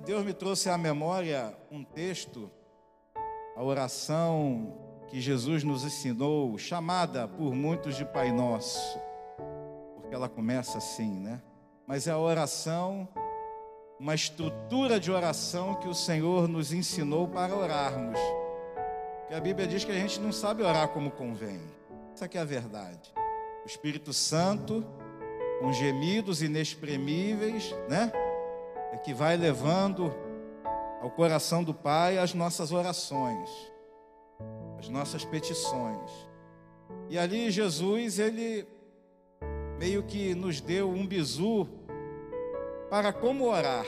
E Deus me trouxe à memória um texto, a oração que Jesus nos ensinou, chamada por muitos de Pai Nosso, porque ela começa assim, né? Mas é a oração, uma estrutura de oração que o Senhor nos ensinou para orarmos. Porque a Bíblia diz que a gente não sabe orar como convém. Essa aqui é a verdade. O Espírito Santo, com gemidos inexprimíveis, né? É que vai levando ao coração do Pai as nossas orações, as nossas petições. E ali Jesus, ele meio que nos deu um bizu para como orar.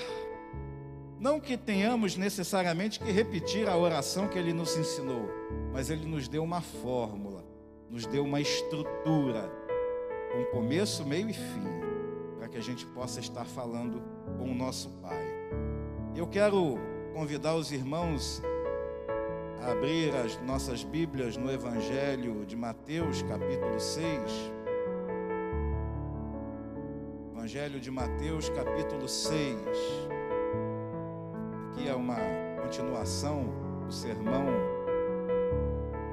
Não que tenhamos necessariamente que repetir a oração que ele nos ensinou, mas ele nos deu uma fórmula, nos deu uma estrutura, com começo, meio e fim, para que a gente possa estar falando com o nosso Pai. Eu quero convidar os irmãos a abrir as nossas Bíblias no Evangelho de Mateus, capítulo 6. Evangelho de Mateus, capítulo 6. Aqui é uma continuação do Sermão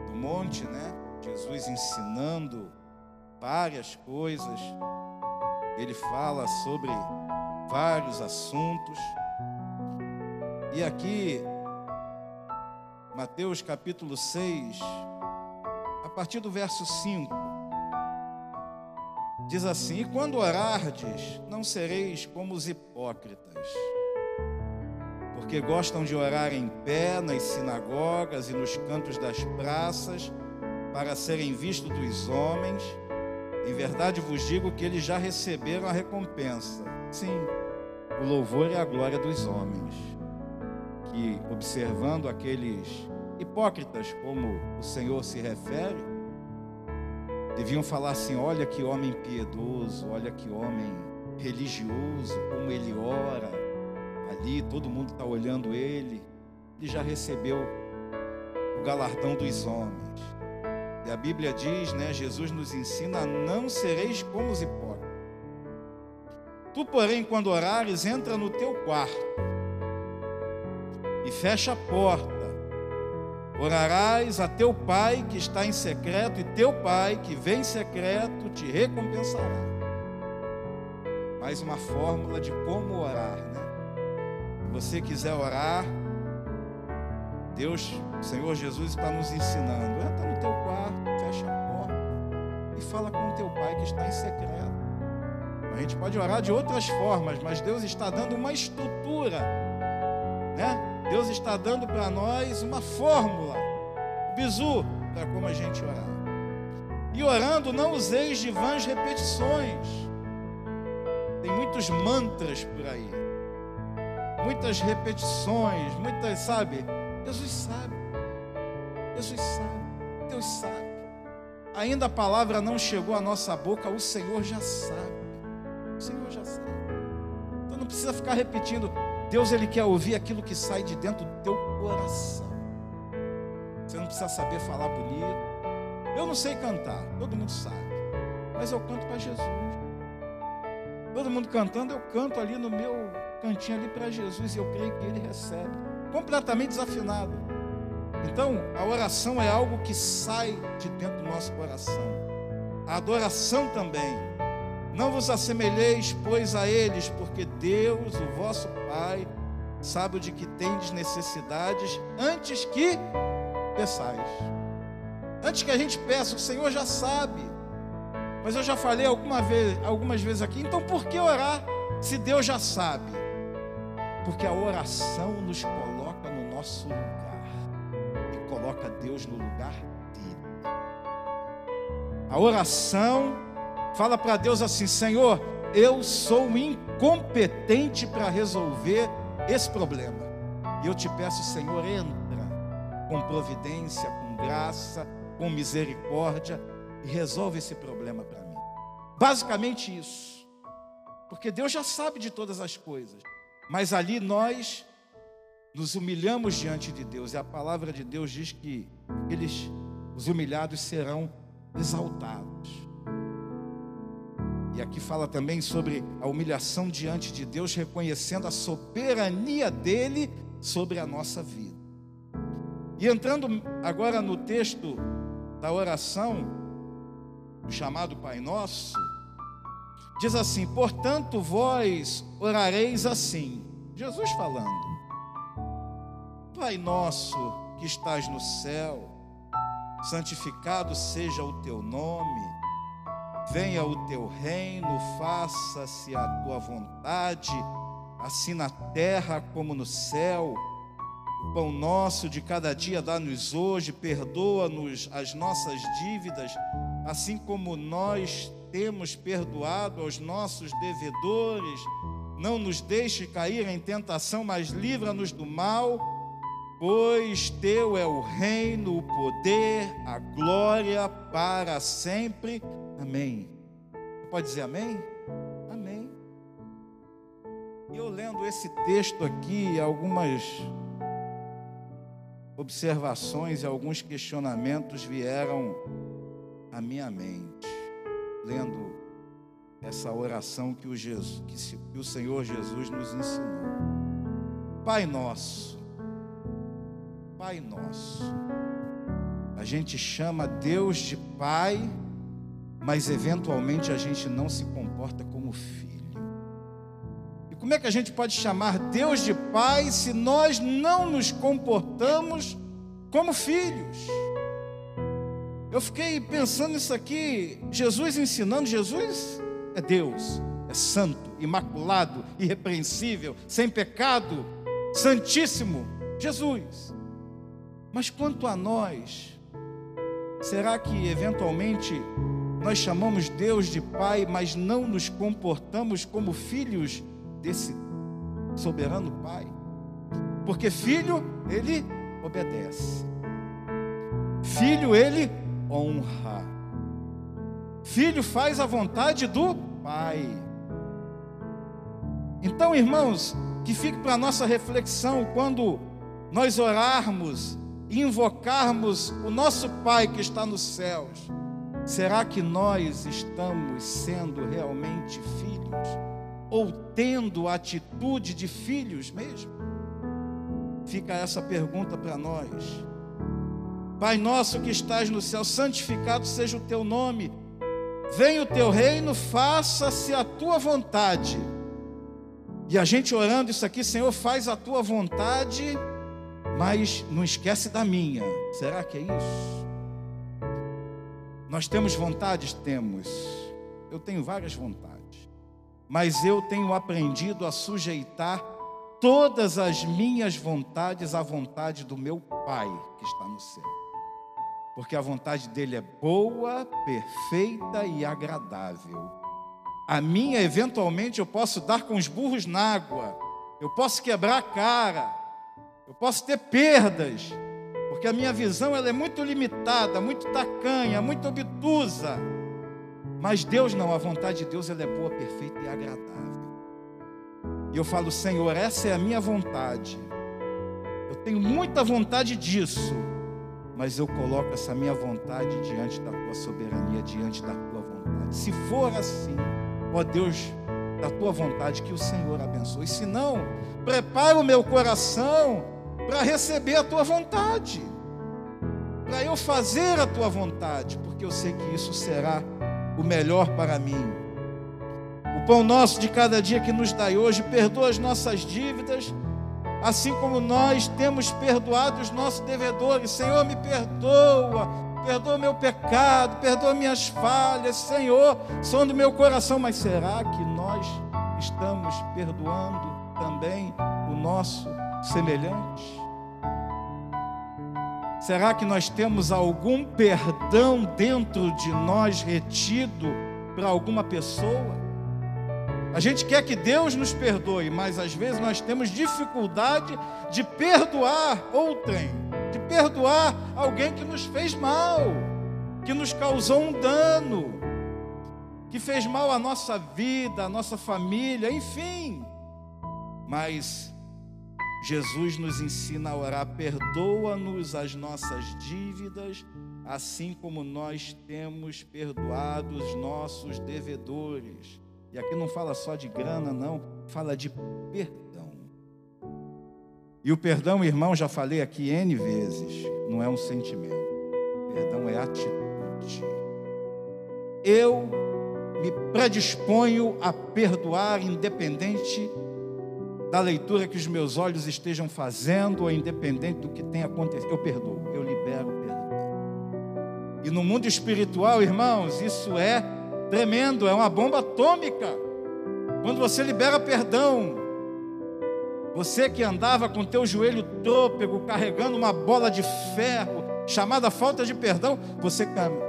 do Monte, né? Jesus ensinando várias coisas. Ele fala sobre vários assuntos. E aqui, Mateus capítulo 6, a partir do verso 5, diz assim: E quando orardes, não sereis como os hipócritas, porque gostam de orar em pé nas sinagogas e nos cantos das praças, para serem vistos dos homens. Em verdade vos digo que eles já receberam a recompensa. Sim, o louvor e a glória dos homens, que, observando aqueles hipócritas, como o Senhor se refere, deviam falar assim: olha que homem piedoso, olha que homem religioso, como ele ora ali, todo mundo está olhando ele, ele já recebeu o galardão dos homens. E a Bíblia diz, né, Jesus nos ensina: não sereis como os hipócritas. Tu, porém, quando orares, entra no teu quarto e fecha a porta. Orarás a teu pai que está em secreto, e teu pai que vem em secreto te recompensará. Mais uma fórmula de como orar, né? Se você quiser orar, Deus, o Senhor Jesus está nos ensinando: entra no teu quarto, fecha a porta e fala com o teu pai que está em secreto. A gente pode orar de outras formas, mas Deus está dando uma estrutura, né? Deus está dando para nós uma fórmula, um bizu para como a gente orar. E orando, não useis de vãs repetições. Tem muitos mantras por aí, muitas repetições, muitas, sabe? Jesus sabe, Deus sabe. Ainda a palavra não chegou à nossa boca, o Senhor já sabe. O Senhor já sabe. Então não precisa ficar repetindo. Deus, ele quer ouvir aquilo que sai de dentro do teu coração. Você não precisa saber falar bonito. Eu não sei cantar, todo mundo sabe, mas eu canto para Jesus. Todo mundo cantando, eu canto ali no meu cantinho ali para Jesus, e eu creio que ele recebe. Completamente desafinado. Então a oração é algo que sai de dentro do nosso coração. A adoração também. Não vos assemelheis, pois, a eles, porque Deus, o vosso Pai, sabe o de que tendes necessidades antes que peçais. Antes que a gente peça, o Senhor já sabe. Mas eu já falei algumas vezes aqui, então por que orar se Deus já sabe? Porque a oração nos coloca no nosso lugar e coloca Deus no lugar dele. A oração fala para Deus assim: Senhor, eu sou incompetente para resolver esse problema. E eu te peço, Senhor, entra com providência, com graça, com misericórdia e resolve esse problema para mim. Basicamente isso. Porque Deus já sabe de todas as coisas. Mas ali nós nos humilhamos diante de Deus. E a palavra de Deus diz que os humilhados serão exaltados. E aqui fala também sobre a humilhação diante de Deus, reconhecendo a soberania dele sobre a nossa vida. E entrando agora no texto da oração, o chamado Pai Nosso, diz assim: portanto vós orareis assim, Jesus falando: Pai nosso que estás no céu, santificado seja o teu nome, venha o teu reino, faça-se a tua vontade, assim na terra como no céu. O pão nosso de cada dia dá-nos hoje, perdoa-nos as nossas dívidas, assim como nós temos perdoado aos nossos devedores. Não nos deixe cair em tentação, mas livra-nos do mal, pois teu é o reino, o poder, a glória para sempre. Amém. Pode dizer amém? Amém. E eu lendo esse texto aqui, algumas observações e alguns questionamentos vieram à minha mente, lendo essa oração que o Senhor Jesus nos ensinou. Pai Nosso, Pai Nosso. A gente chama Deus de Pai, mas eventualmente a gente não se comporta como filho. E como é que a gente pode chamar Deus de Pai se nós não nos comportamos como filhos? Eu fiquei pensando nisso aqui, Jesus ensinando. Jesus é Deus, é santo, imaculado, irrepreensível, sem pecado, santíssimo, Jesus. Mas quanto a nós, será que eventualmente nós chamamos Deus de Pai, mas não nos comportamos como filhos desse soberano Pai? Porque filho, ele obedece. Filho, ele honra. Filho faz a vontade do Pai. Então, irmãos, que fique para a nossa reflexão, quando nós orarmos e invocarmos o nosso Pai que está nos céus, será que nós estamos sendo realmente filhos? Ou tendo a atitude de filhos mesmo? Fica essa pergunta para nós. Pai nosso que estás no céu, santificado seja o teu nome, venha o teu reino, faça-se a tua vontade. E a gente orando isso aqui: Senhor, faz a tua vontade, mas não esquece da minha. Será que é isso? Nós temos vontades? Temos. Eu tenho várias vontades, mas eu tenho aprendido a sujeitar todas as minhas vontades à vontade do meu Pai que está no céu. Porque a vontade dele é boa, perfeita e agradável. A minha, eventualmente, eu posso dar com os burros na água, eu posso quebrar a cara, eu posso ter perdas, porque a minha visão ela é muito limitada, muito tacanha, muito obtusa. Mas Deus não, a vontade de Deus ela é boa, perfeita e agradável. E eu falo: Senhor, essa é a minha vontade, eu tenho muita vontade disso, mas eu coloco essa minha vontade diante da tua soberania, diante da tua vontade. Se for assim, ó Deus, da tua vontade, que o Senhor abençoe. Se não, prepara o meu coração para receber a tua vontade, para eu fazer a tua vontade, porque eu sei que isso será o melhor para mim. O pão nosso de cada dia que nos dai hoje, perdoa as nossas dívidas, assim como nós temos perdoado os nossos devedores. Senhor, me perdoa, perdoa meu pecado, perdoa minhas falhas. Senhor, sonda o meu coração. Mas será que nós estamos perdoando também o nosso semelhante? Será que nós temos algum perdão dentro de nós retido para alguma pessoa? A gente quer que Deus nos perdoe, mas às vezes nós temos dificuldade de perdoar outrem, de perdoar alguém que nos fez mal, que nos causou um dano, que fez mal à nossa vida, à nossa família, enfim. Mas Jesus nos ensina a orar: perdoa-nos as nossas dívidas, assim como nós temos perdoado os nossos devedores. E aqui não fala só de grana, não, fala de perdão. E o perdão, irmão, já falei aqui N vezes, não é um sentimento. Perdão é atitude. Eu me predisponho a perdoar, independente da leitura que os meus olhos estejam fazendo, ou independente do que tenha acontecido. Eu perdoo, eu libero o perdão. E no mundo espiritual, irmãos, isso é tremendo, é uma bomba atômica. Quando você libera perdão, você que andava com teu joelho trôpego, carregando uma bola de ferro, chamada falta de perdão, você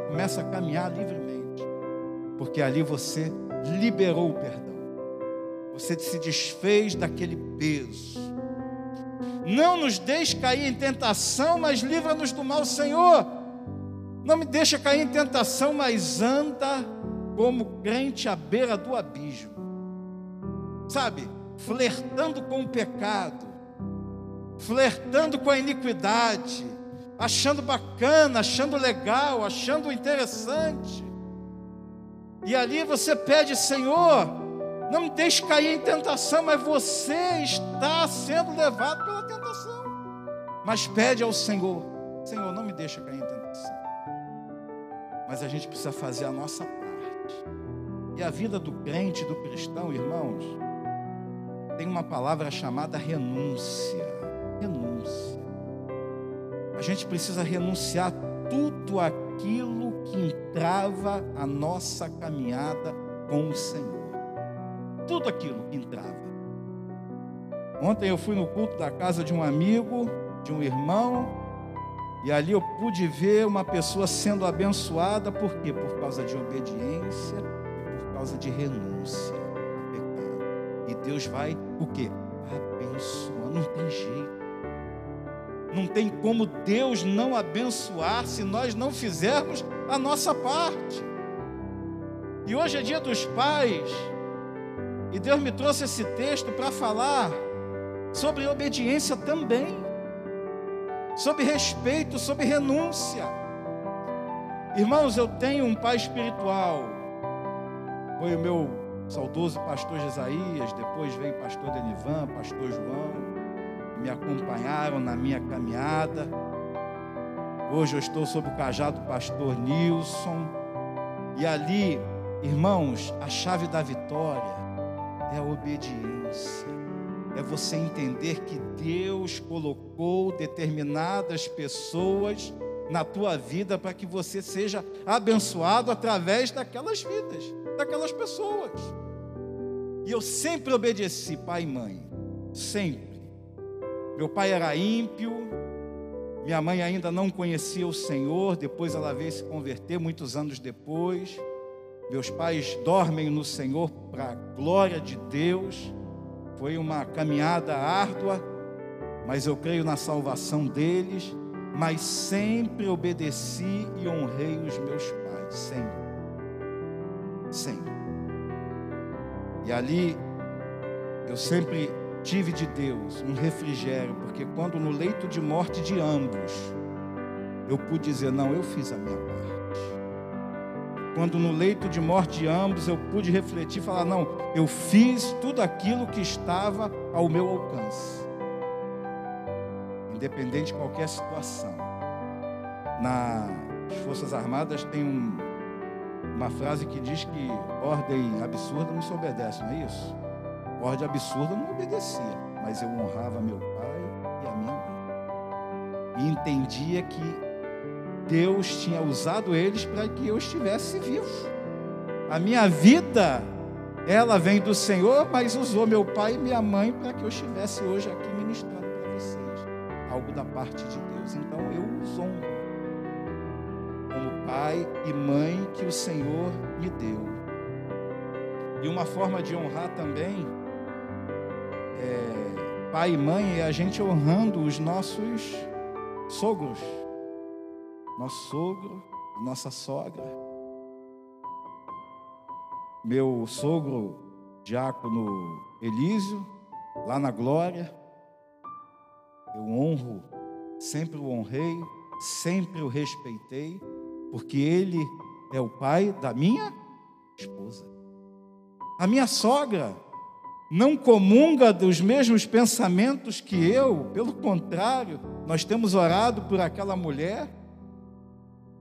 começa a caminhar livremente, porque ali você liberou o perdão. Você se desfez daquele peso. Não nos deixe cair em tentação, mas livra-nos do mal, Senhor. Não me deixa cair em tentação, mas anda como crente à beira do abismo. Sabe, flertando com o pecado, flertando com a iniquidade, achando bacana, achando legal, achando interessante. E ali você pede, Senhor, não me deixe cair em tentação, mas você está sendo levado pela tentação. Mas pede ao Senhor, Senhor, não me deixa cair em tentação. Mas a gente precisa fazer a nossa parte. E a vida do crente, do cristão, irmãos, tem uma palavra chamada renúncia. Renúncia. A gente precisa renunciar tudo aquilo que entrava a nossa caminhada com o Senhor. Tudo aquilo que entrava. Ontem eu fui no culto da casa de um amigo, de um irmão, e ali eu pude ver uma pessoa sendo abençoada. Por quê? Por causa de obediência e por causa de renúncia ao pecado. E Deus vai, o quê? Abençoar. Não tem jeito. Não tem como Deus não abençoar se nós não fizermos a nossa parte. E hoje é dia dos pais. E Deus me trouxe esse texto para falar sobre obediência também, sobre respeito, sobre renúncia. Irmãos, eu tenho um pai espiritual. Foi o meu saudoso pastor Isaías, depois veio o pastor Denivan, pastor João, que me acompanharam na minha caminhada. Hoje eu estou sob o cajado do pastor Nilson. E ali, irmãos, a chave da vitória é a obediência, é você entender que Deus colocou determinadas pessoas na tua vida para que você seja abençoado através daquelas vidas, daquelas pessoas. E eu sempre obedeci pai e mãe, sempre. Meu pai era ímpio, minha mãe ainda não conhecia o Senhor, depois ela veio se converter muitos anos depois. Meus pais dormem no Senhor para a glória de Deus. Foi uma caminhada árdua, mas eu creio na salvação deles. Mas sempre obedeci e honrei os meus pais, sempre. Sempre. E ali eu sempre tive de Deus um refrigério, porque quando no leito de morte de ambos, eu pude dizer, não, eu fiz a minha parte. Quando no leito de morte de ambos eu pude refletir e falar, não, eu fiz tudo aquilo que estava ao meu alcance. Independente de qualquer situação. Nas Forças Armadas tem uma frase que diz que ordem absurda não se obedece, não é isso? Ordem absurda não obedecia, mas eu honrava meu pai e a minha mãe. E entendia que Deus tinha usado eles para que eu estivesse vivo. A minha vida, ela vem do Senhor, mas usou meu pai e minha mãe para que eu estivesse hoje aqui ministrando para vocês. Algo da parte de Deus. Então eu os honro como pai e mãe que o Senhor me deu. E uma forma de honrar também pai e mãe é a gente honrando os nossos sogros. Nosso sogro, nossa sogra. Meu sogro, diácono Elísio, lá na glória, eu honro, sempre o honrei, sempre o respeitei, porque ele é o pai da minha esposa. A minha sogra não comunga dos mesmos pensamentos que eu, pelo contrário, nós temos orado por aquela mulher,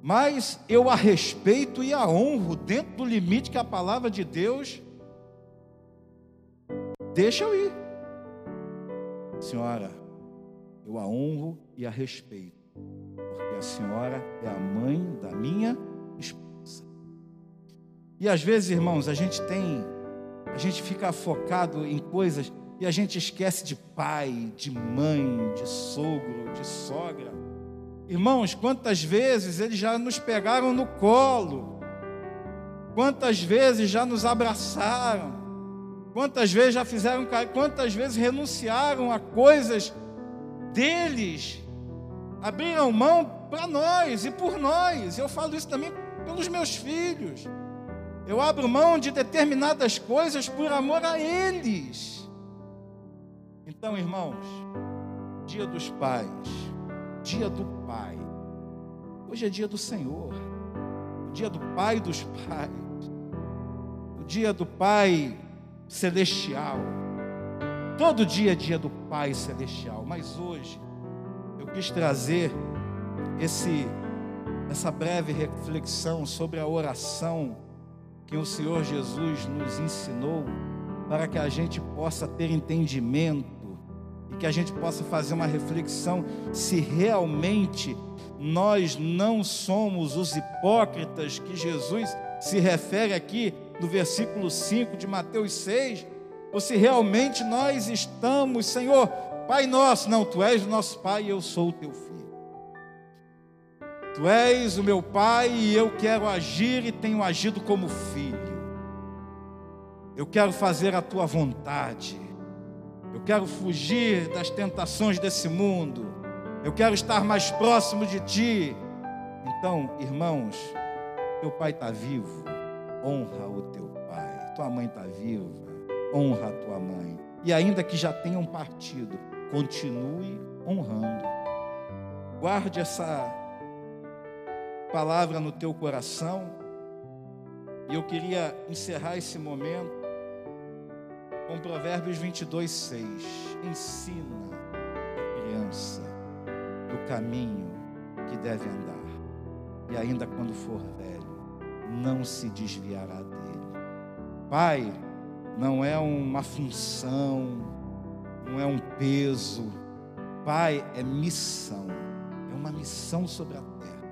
mas eu a respeito e a honro dentro do limite que a palavra de Deus deixa eu ir. Senhora, eu a honro e a respeito, porque a senhora é a mãe da minha esposa. E às vezes, irmãos, a gente fica focado em coisas e a gente esquece de pai, de mãe, de sogro, de sogra. Irmãos, quantas vezes eles já nos pegaram no colo, quantas vezes já nos abraçaram, quantas vezes já fizeram carinho, quantas vezes renunciaram a coisas deles, abriram mão para nós e por nós. Eu falo isso também pelos meus filhos. Eu abro mão de determinadas coisas por amor a eles. Então, irmãos, dia dos pais, dia do pai. Hoje é dia do Senhor, o dia do pai dos pais, o dia do pai celestial. Todo dia é dia do Pai Celestial, mas hoje eu quis trazer essa breve reflexão sobre a oração que o Senhor Jesus nos ensinou, para que a gente possa ter entendimento e que a gente possa fazer uma reflexão se realmente nós não somos os hipócritas que Jesus se refere aqui no versículo 5 de Mateus 6, ou se realmente nós estamos, Senhor, Pai nosso, não, Tu és o nosso Pai e eu sou o Teu filho. Tu és o meu Pai e eu quero agir e tenho agido como filho. Eu quero fazer a Tua vontade. Eu quero fugir das tentações desse mundo. Eu quero estar mais próximo de Ti. Então, irmãos, Teu Pai está vivo. Honra o teu pai. Tua mãe está viva, honra a tua mãe. E ainda que já tenham partido, continue honrando. Guarde essa palavra no teu coração. E eu queria encerrar esse momento com Provérbios 22:6. Ensina a criança do caminho que deve andar, e ainda quando for velho, não se desviará dele. Pai não é uma função, não é um peso. Pai é missão, é uma missão sobre a terra,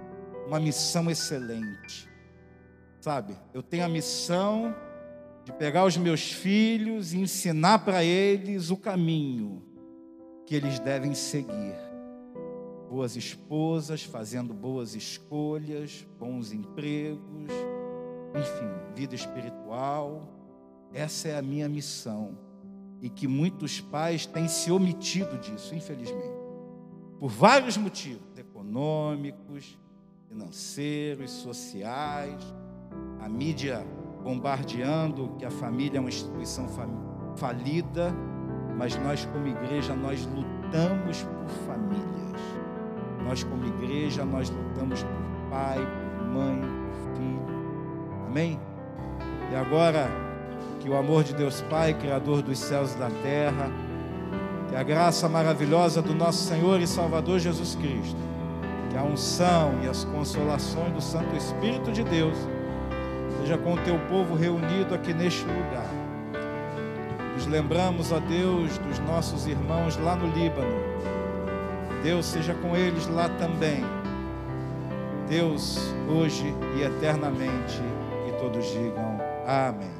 uma missão excelente. Sabe, eu tenho a missão de pegar os meus filhos e ensinar para eles o caminho que eles devem seguir. Boas esposas, fazendo boas escolhas, bons empregos, enfim, vida espiritual. Essa é a minha missão, e que muitos pais têm se omitido disso, infelizmente, por vários motivos, econômicos, financeiros, sociais, a mídia bombardeando que a família é uma instituição falida, mas nós como igreja, nós lutamos por famílias. Nós, como igreja, nós lutamos por pai, por mãe, por filho. Amém? E agora, que o amor de Deus Pai, Criador dos céus e da terra, que a graça maravilhosa do nosso Senhor e Salvador Jesus Cristo, que a unção e as consolações do Santo Espírito de Deus, seja com o teu povo reunido aqui neste lugar. Nos lembramos, ó Deus, dos nossos irmãos lá no Líbano. Deus seja com eles lá também. Deus, hoje e eternamente, e todos digam amém.